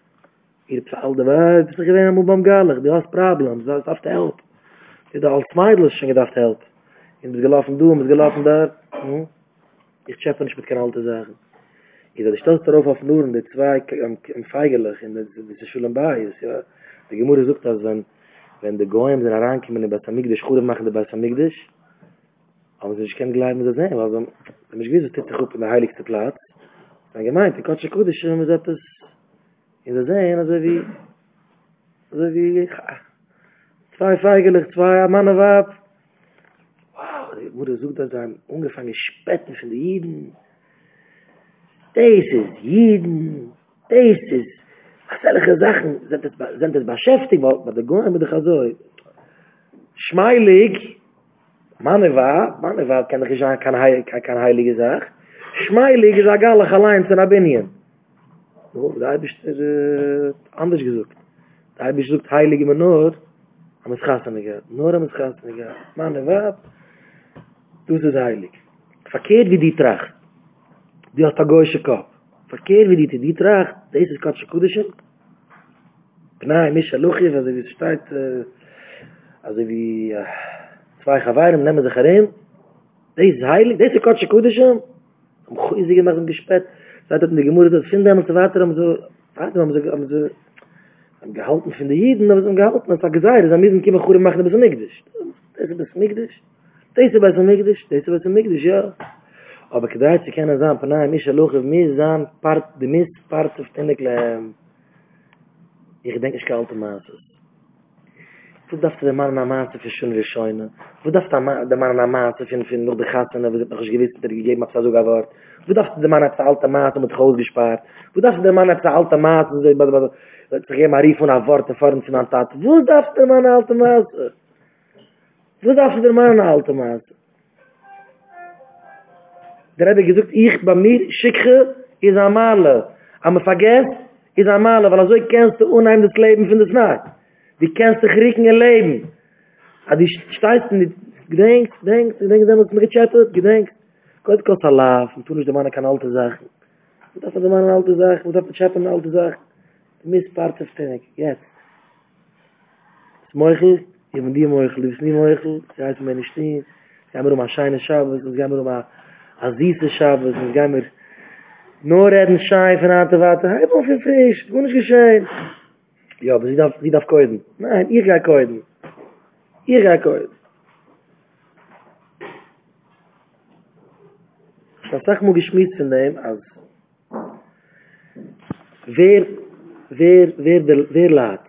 Hier op zijn oude waard, ze geven hem op Bamgalig, die had problemen, ze had af te helpen. Ze had al smijdels en gedacht helpen. En het gelaten doen, het gelaten daar. Ik chef niet met kanaal te zeggen. Ik stelt erover af Noeren, de twee en feigelig, en de Schulenbaaiers. De gemoeder zoekt als wenn de Goyim zijn aankomen in de Basamikdisch, goeden maken de Basamikdisch. Aber ich kann gleich mit das nehmen, weil wenn ich gewiss, es tippt sich auf in der heiligste Platz, dann gemeint, ich kann schon gut, ich schirr mir etwas in das sehen, also wie, zwei Feigelig, zwei Mannewab. Wow, die Mutter sucht das an, ungefangen Spetten von den Jiden. Das ist Jiden, das ist, solche Sachen sind das beschäftigt, weil der Goyen mit der Chazoi, schmeilig, Maneva kann ich sagen, kann heilige Sache. Schmeilig ist Agalach allein zu Nabinien. So, da habe ich anders gesucht. Da habe ich gesucht, heilige mir nur am Eschassene gehabt. Nur am Eschassene gehabt. Maneva, du bist heilig. Verkehrt wie die Tracht. Die hat der Goyische Kopf. Verkehrt wie die Tracht. Das ist Katsche Kudischen. Pnei, Misha, Luchiv, also wie es steht, also wie... Zwei Chavayrim nehmen sich herin. Das ist heilig, das ist Kotsche Kudische. Am Chuizi gemacht und gespät. Seit hatten die Gemüse, das finden wir zu warten, haben gehalten von den Jiden, haben sie gehalten, haben sie gesagt, dass sie mit dem Churim machen, bis zum Migdisch. Das ist bis zum Migdisch. Das ist bis zum Migdisch, ja. Aber gedei, sie können sagen, Panay, Misha, Luchiv, Misan, Part, Demis, Part, Verständiglem. Ich denke, ich kann alte Maßes. Wo darfst du den Mann an Maße für schön wie Scheune? Wo darfst du den Mann an Maße für noch die Gassen, wo es noch gewiss wird gegeben, ob es so geworden? Wo darfst du den Mann auf der alten Maße mit Gold gespart? Wo darfst du den Mann auf der alten Maße, sich immer rief und auf Worte vor uns in der Tat? Wo darfst du den Mann an alten Maße? Wo darfst du den Mann an alten Maße? Da habe ich gesagt, ich bei mir schicke, ich sage mal, aber vergesst, ist normal, weil so kennst du unheim das Leben von der Nacht. Die kennst du Griechen ihr Leben. Aber die steigten nicht. Gedenkst, dann wird mir gechattet, gedenkst. Gott kostet Allah, und tun ich der Mann kann alte Sachen. Und das hat der Mann alte Sachen, und das hat Chatten alte Sachen. Du misst part of Tenek, jetzt. Das Meuchel, ich bin die Meuchel, du bist nie Meuchel, sie heißt mir nicht stehen. Sie haben mir ein scheine Schabes, sie haben mir ein süße Schabes, sie haben mir nur reden Schein von Hand zu warten. Hey, wo viel frisch, wo nicht geschehen. Ja, aber sie darf koiden. Nein, ihr geht koiden. Ihr geht koiden. Das sag mir geschmiert von dem aus. Wer laat.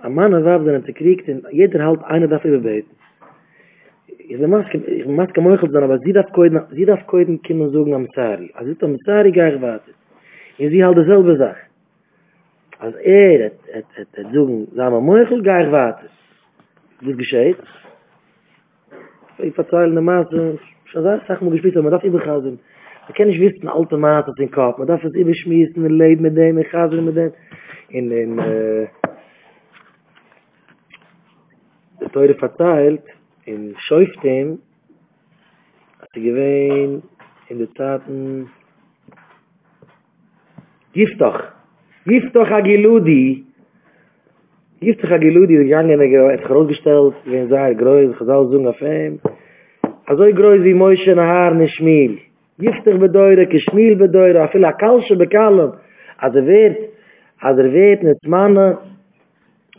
Ein Mann war dann zu kriegt, jeder halt einer darf überbeten. Ich mache Meuchel dann, aber sie darf koiden Kinder sagen am Sari. Also ist am Sari gearbeitet. Und sie halt dieselbe Sache. Als hat sagen, sagen wir Meuchel gearbeitet. Das gescheit. Ich verzeihle eine Maße, sag mal gespielt, man darf übergehen. Man kann nicht wissen, alte Maße in den Kopf. Man darf es überschmissen, man lebt mit dem, man geht mit dem. Der Teure verteilt, in Schäuftem, hat sie gewähnt, in der Taten, Giftach Agiludi, gegangen, hat großgestellt, wenn sie groß, Chazal Zung auf ihm. Also groß wie Moshe Nahar Nishmil. Giftig bedeutet, Kishmil bedeutet, a viele Kalsche bekallen. Als er wird nicht Mann,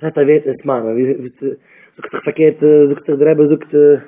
sagt er wird nicht Mann. Sucht sich verkehrt, sucht sich der Rebbe, sucht...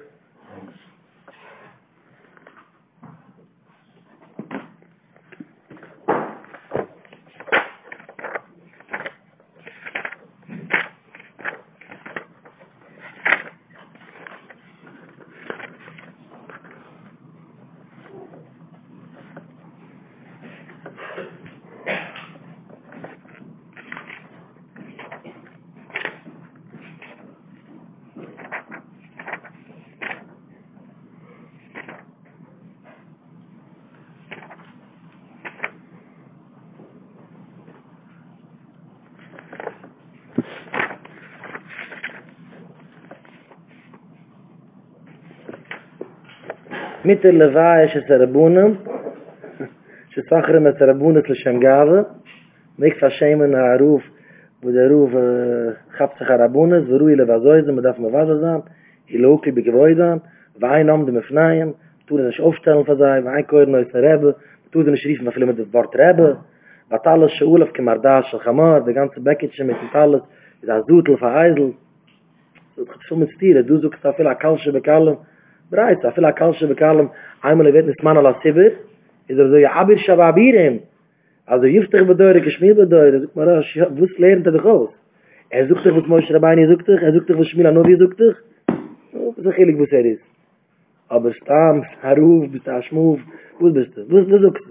mit der Levaya Shesarabunem Shesachrem Shesarabunet Leshemgave nicht verschämen der Ruf wo der Ruf gab sich Arabunet wo Ruhi Levazoizem mit Daphne Vazazam Iloki Begwoidam wein am dem Fnaim tun das aufstellen von sei wein können neues Rebbe tun den Schrift von Film mit Bart Rebbe was alles Schul auf Kemardas Khamar der ganze Package mit alles ist Azutel Vereisel so zum Stil du so gestafel Akalsche bekallen Breit, a fila kalsche bekalem, einmal wird nicht man ala Sibir, ist so ja abir shababirem. Also giftig bedeutet, geschmiel bedeutet, sucht man rasch, wuss lernt er doch aus. Sucht dich, was Moshe Rabbeini sucht dich, sucht dich, was Shmuel Hanovi sucht dich. Das ist ehrlich, was ist. Aber Stam, Haruf, bist du Aschmuf, wo bist du? Wo suchst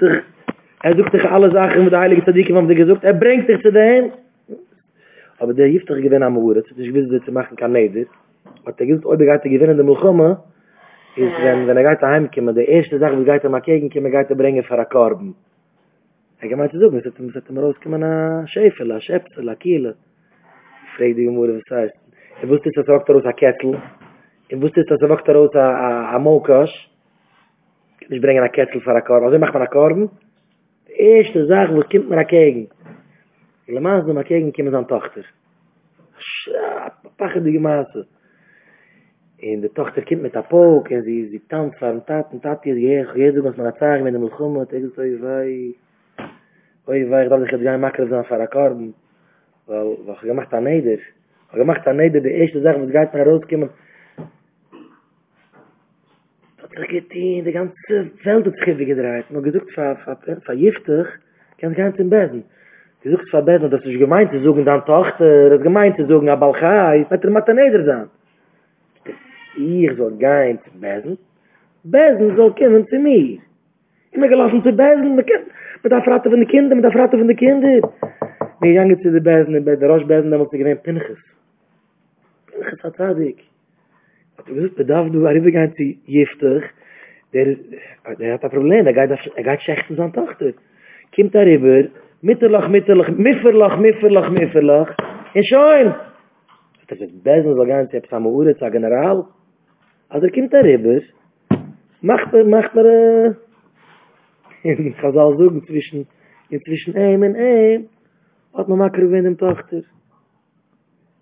du? Sucht dich alle Sachen, mit der Heilige Tzadikim haben sie gesucht, bringt dich zu dem. Aber der giftig gewinnt am Ure, das ist gewiss, dass er machen kann, nicht. Wat er gibt, ob er geht gewinnen der Mulchoma, ist, wenn er geht heimkommen, die erste Sache, die geht mal gegenkommen, geht bringen für einen Korben. Gemeint zu sagen, wir sollten rauskommen, ein Schäfer, ein Schäpsel, ein Kiel. Ich frage die Mutter, was heißt. Ich wusste, dass er daraus ein Kettel, ich wusste, dass er daraus ein Mokasch, ich bringe einen Kettel für einen Korben. Also ich mache mal einen Korben, die erste Sache, was kommt mir gegen. In der Maße, die gegen kommt seine Tochter. Pachendige Maße. In der Tochter kommt mit der Pog, und sie tanzt vor dem Tat, und Tat, Jesus, was man hat sagen, wenn er mit Chumma, und ich so, oi wei, ich darf dich jetzt gar nicht machen, dass man verkorben, weil ich gemacht habe Neder. Ich gemacht habe Neder, die erste Sache, was geht nach rauskommen, das hat sich die ganze Welt auf Schiff gedreht, und gesucht war giftig, kann ich gar nicht im Besen. Gesucht war Besen, das ist gemeint zu suchen, dann Tochter, das gemeint zu suchen, aber ich hätte mit der Neder sein. Ich soll gehen zu Besen. Besen soll kommen zu mir. Ich bin gelassen zu Besen. Mit der Frate von den Kindern, Wir gingen zu den Besen, bei der Rosh-Besen, da muss ich gewähnen Pinchas. Pinchas hat Zadig. Aber du bist bedarf, du warst gehen zu Giftig. der hat ein Problem, der geht schlecht zu seiner Tochter. Kommt er rüber, mitterlach, und schon! Das ist Business, weil ganz, ich habe eine Uhr, ich habe General. Also kommt er rüber, macht er, ich kann es auch sagen, inzwischen einem und einem, hat man Makro in der Tochter.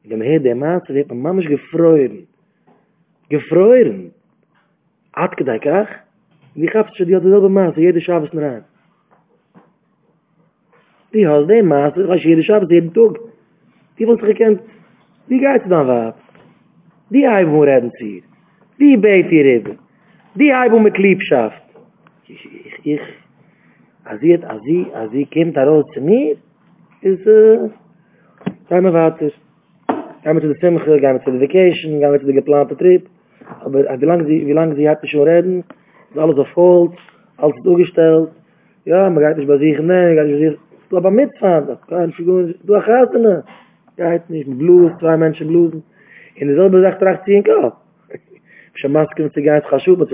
In dem Herr der Maße, die hat man Mammisch gefreuen. Hat gedacht, ach, die hat schon dieselbe Maße, jede Schabes nur an. Die hat die Maße, was jede Schabes, jeden Tag. Die wollte sich gekannt, die geht dann ab. Die Eibung redden sie. Die beten hier eben. Die Eibung mit Liebschaft. Ich. Als sie kommt raus zu mir, ist, gehen wir weiter. Gehen wir zu der Simcha, gehen wir zu der Vacation, gehen wir zu der geplanten Trip. Aber wie lange sie hat mich schon reden, ist alles auf Holz, alles zugestellt. Ja, man geht nicht bei sich, nein, man geht nicht bei sich. Ich glaube, man mitfahren, das kann ich nicht. Du hast eine. Geht nicht, mit Blues, zwei Menschen Blusen. In derselbe Sache tragt sie in den Kopf. Ich habe Masken, mit sich gar nicht geschaut, mit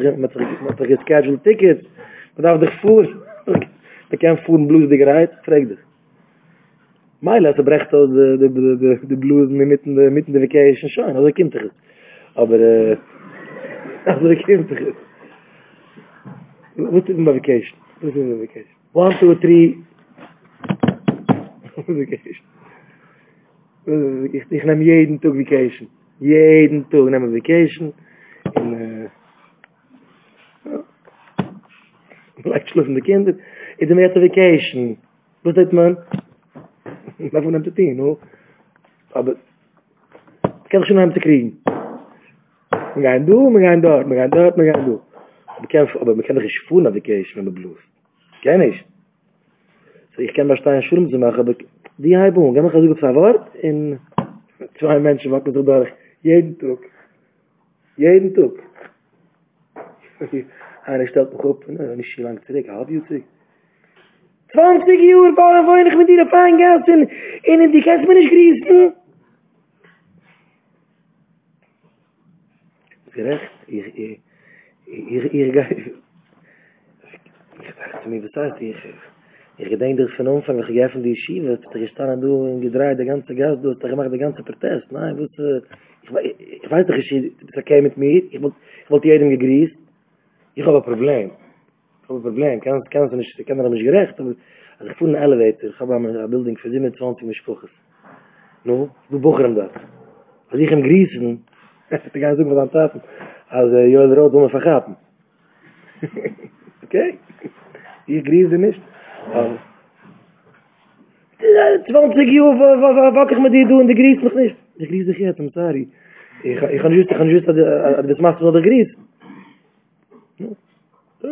sich gescheduled Tickets. Man darf dich fuhr. Man kann fuhren Blues, die gereiht, frag dich. Meile, also brecht aus de Blusen mitten de Vacation schon, also kommt er jetzt. Aber, also kommt er jetzt. Was ist in der Vacation? 1, 2, 3. Vacation. Ich nehme jeden Tag Vacation. Jeden Tag nehme Vacation. Vielleicht schlafen die Kinder. Ich nehme jetzt Vacation. Was sagt man? Ich darf nicht hin, no? Aber ich kann schon einen zu kriegen. Wir gehen dort. Aber wir können nicht schuhen, aber ich kann bloß. Kann ich. So, ich kann bestimmt einen Schulm zu machen, aber die Heibung, wenn man versucht, zwei Wort, in zwei Menschen machen so durch. Jeden Tag. Einer stellt mich auf, nicht so lang zurück, halb Jahr zurück. 20 Uhr waren wir nicht mit dir auf einen Gast in die Kästchen nicht grießen. Gerecht, ich sage zu mir, was heißt, ich denke, dass von Anfang, ich gehe von der Yeshiva, dass ich gestanden habe und gedreht, der ganze Gast, dass ich mache den ganzen Protest. Nein, ich weiß doch, es okay mit mir, ich wollte jedem gegrießt. Ich habe ein Problem. Ich kann daran nicht gerecht, aber als ich fuhr in einen Elevator, ich habe eine Bildung für 27 Mischpuches. No, du bochern das. Als ich im Griesen, ich kann suchen, was an Taten, als Joel Roth, wo man vergaben. Okay? Ich griese nicht. 20 Jahre, was ich mit dir tun, die griese mich nicht. Ich griese dich jetzt, I'm sorry. Ich kann just, das machst du, was ich griese.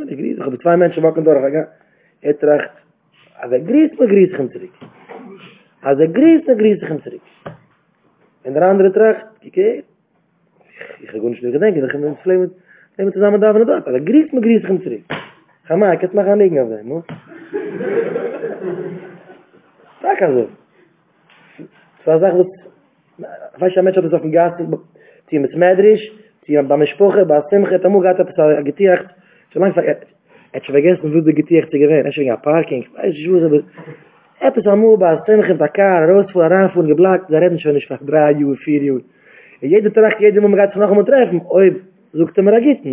Ich habe zwei Menschen wacken durch. Er trägt, also grießt ihn zurück. Und der andere trägt, okay, ich kann nicht mehr denken, ich kann nicht mehr denken, zusammen da und da. Also grießt ihn zurück. Schau mal, ich kann es mal anlegen auf dem, no? Sag also. Zwei Sachen, weißt du, ein Mensch hat das auf dem Gas, zieh mit Medrisch, zieh mit Mischpoche, bei Simche, Tamu geht etwas getiert. So lang hat sie vergessen, wo sie getiert zu gewinnen. Es ging an Parking, weiß ich was, aber etwas am Uba, es ziemlich in der Kar, rausfuhren, ranfuhren, geblackt, da reden schon nicht nach 3 Uhr, 4 Uhr. Jede Tracht, jede Mal, man geht sich noch einmal treffen, oi, sucht immer da gibt es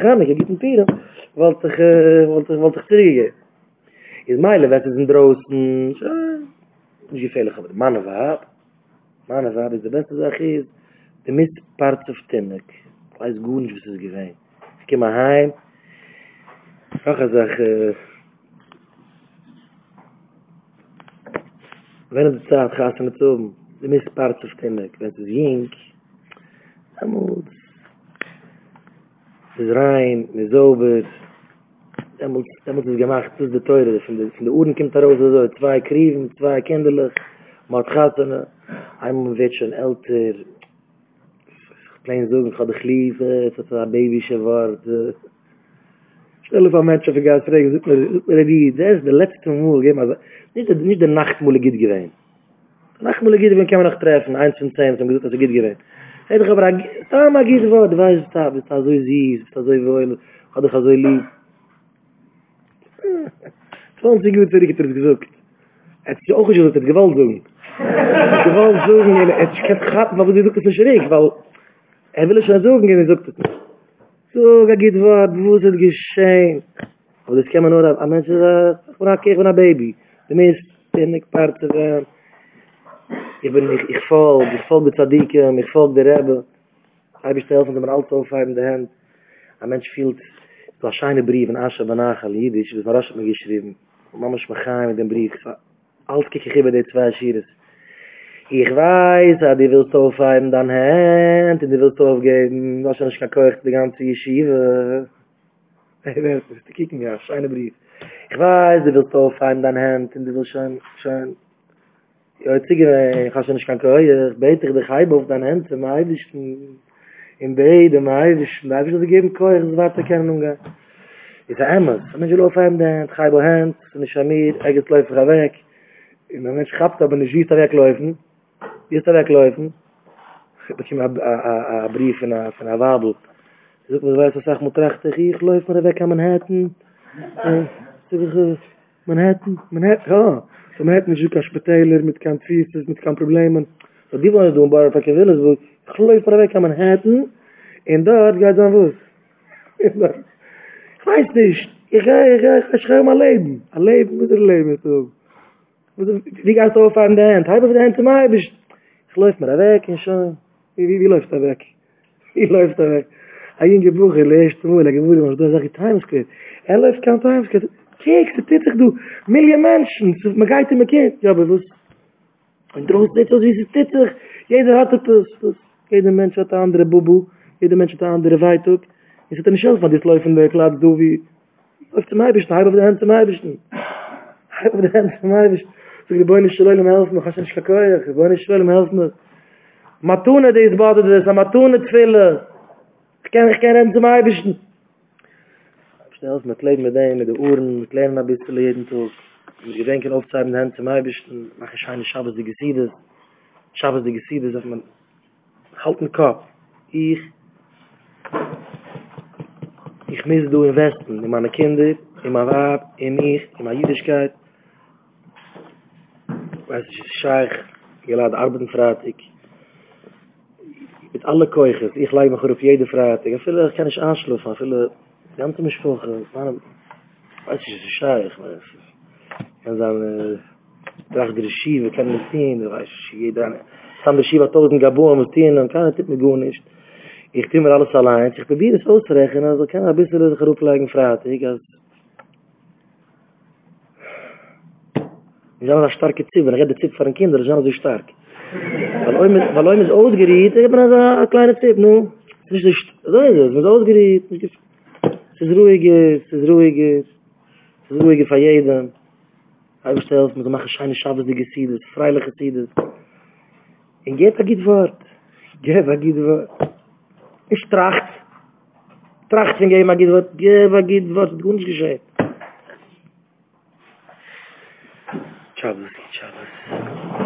gar nicht, da gibt es Tieren, wollte ich zurückgehen. In Meile, wenn es in Drosten, nicht gefährlich, aber Mann, ist die beste Sache, ist die Mistparts auf Timmek. Ich weiß gut nicht, was es gewinnt. Ich gehe mal heim, Ach, sag, wenn es die Zeit geht, dann ist es oben. Die Mistparts auf Timmek. Wenn es ging, dann muss es rein, es ist sauber. Dann muss es gemacht, das ist der Teure. Von der Uhren kommt raus, so, 2 Kriven, 2 Kinderlich, Mordgattene. Einmal wird schon älter. Kleine Sorgen, ich habe dich lieb, es hat ein Baby geworden. Stelle von Menschen, die Geist regen, das ist der letzte Mal. Nicht der Nachtmühle geht gewesen. Die Nachtmühle geht, wenn kann man noch treffen, 1 von 10, haben gesagt, dass er geht gewesen. Ich habe gesagt, da mal geht geworden, weißt du, bist da so süß, bist da so wohl, hat er so lieb. 20 Uhr zurück hat er es gesucht. Er hat sich auch gesagt, er hat Gewalt zu. Gewalt zu, er hat sich kein Gehabt, aber sie sucht es nicht schräg, weil er will es schon suchen gehen, er sucht es nicht. So, er geht was, wo ist es geschehen? Aber das kann man nur, ein Mensch sagt, ich bin ein Kind, ich bin ein Baby. Die meisten sind nicht Partner werden. Ich folge die Tzadikim, ich folge der Rebbe. Habe ich die Hälfte, aber alles aufhaben in der Hand. Ein Mensch fehlt, es war scheine Brief, in Asher Banachal, Jiddisch, das war Rasch mir geschrieben. Und Mama schmachai mit dem Brief, es war alles gegeben, die zwei Schieres. Ich weiß, die willst du aufhaben, dann Hand, die willst du aufgeben, wahrscheinlich kann ich die ganze Yeshiva. Hey, wer ist das? Die kicken ja, scheine Brief. Ich weiß, die willst du aufhaben, dann Hand, die willst schein. Ja, jetzt sage ich, wahrscheinlich kann ich beter dich heim auf dein Hand, zum Heidischen. In beiden meisjes daar is de geven koers wat ik kan doen is amal maar je loopt aan de tribal hand van Shamid eigenlijk leef gewek in mens schapt op een ziet daar lopen je staat daar lopen dat je een brief van Awabel dus ik wil wel zeggen moet terug hier loop maar weg aan Manhattan Manhattan ja zo Manhattan je kan spetalen met kan fees met kan problemen dat die willen doen maar dat je willen zo Ich läuft mal weg an Manhattan, und dort geht es an Fuß. Ich weiß nicht, ich schreibe mal Leben. Ein Leben mit dem Leben. Wie gehst du auf an der Hand? Halb auf der Hand zu mir bist. Ich läuft mal weg und schon. Wie läuft er weg? Wie läuft er weg? Ein Gebuch, er lässt mir, er gewurde mir, du sagst, Timesquare. Er läuft kein Timesquare. Kiekst, er tittig, du, Millionen Menschen, man geht immer Kind. Ja, bewusst. Und draußen nicht so, wie sie tittig. Jeder hat es. Jeder Mensch hat eine andere Bubu, jeder Mensch hat eine andere Weitung. Ich sage nicht selbst, weil das läuft in der Klasse, du wie... Läuft zum Eibischten, halb auf der Hand zum Eibischten. Halb auf der Hand zum Eibischten. So, die Beine schreien, mir helfen, ich kann nicht kakoyen, die Beine schreien, mir helfen mir. Matune, die ist badet das, am Matune Twille. Ich kann rennen zum Eibischten. Ich stelle es mit Leid mit denen, mit den Uhren, mit Lernen ein bisschen jeden Tag. Mit Gedenken aufzeigen, die Hand zum Eibischten. Mach ich eine Schabes, die Gesiedes. Schabes, die Gesiedes, sagt man... Halt den Kopf. Ich misse du im Westen, in meine Kinder, in mein Wab, in mich, in meine Jüdischkeit. Ich weiß nicht, ich scheich, ich lade Arbeiten Freitag. Mit allen Keuches, ich leide mich auf jeden Freitag. Viele kann ich anschlafen, viele ganze Mischwochen. Ich weiß nicht, ich scheich. Ich kann sagen, ich trage die Schiebe, ich kann nicht sehen, ich weiß nicht, jeder eine. Sam der Shiva tausend Gaboa mit Tien, dann kann er tippen gar nicht. Ich tue mir alles allein. Ich probiere es auszurechnen, also kann er ein bisschen das Geruch legen, Freitag. Ich habe eine starke Zippe, ich habe die Zippe von den Kindern, ich habe so stark. Weil einem ist ausgeriet, ich habe eine kleine Zippe, nun. So ist es ausgeriet. Es ist ruhig für jeden. Ich bestelle es, man macht scheine Schabes, die Gesiedes, freilich Gesiedes. Und geb a git wort. Ich tracht wenn geb a git wort, gut gescheit. Chabos.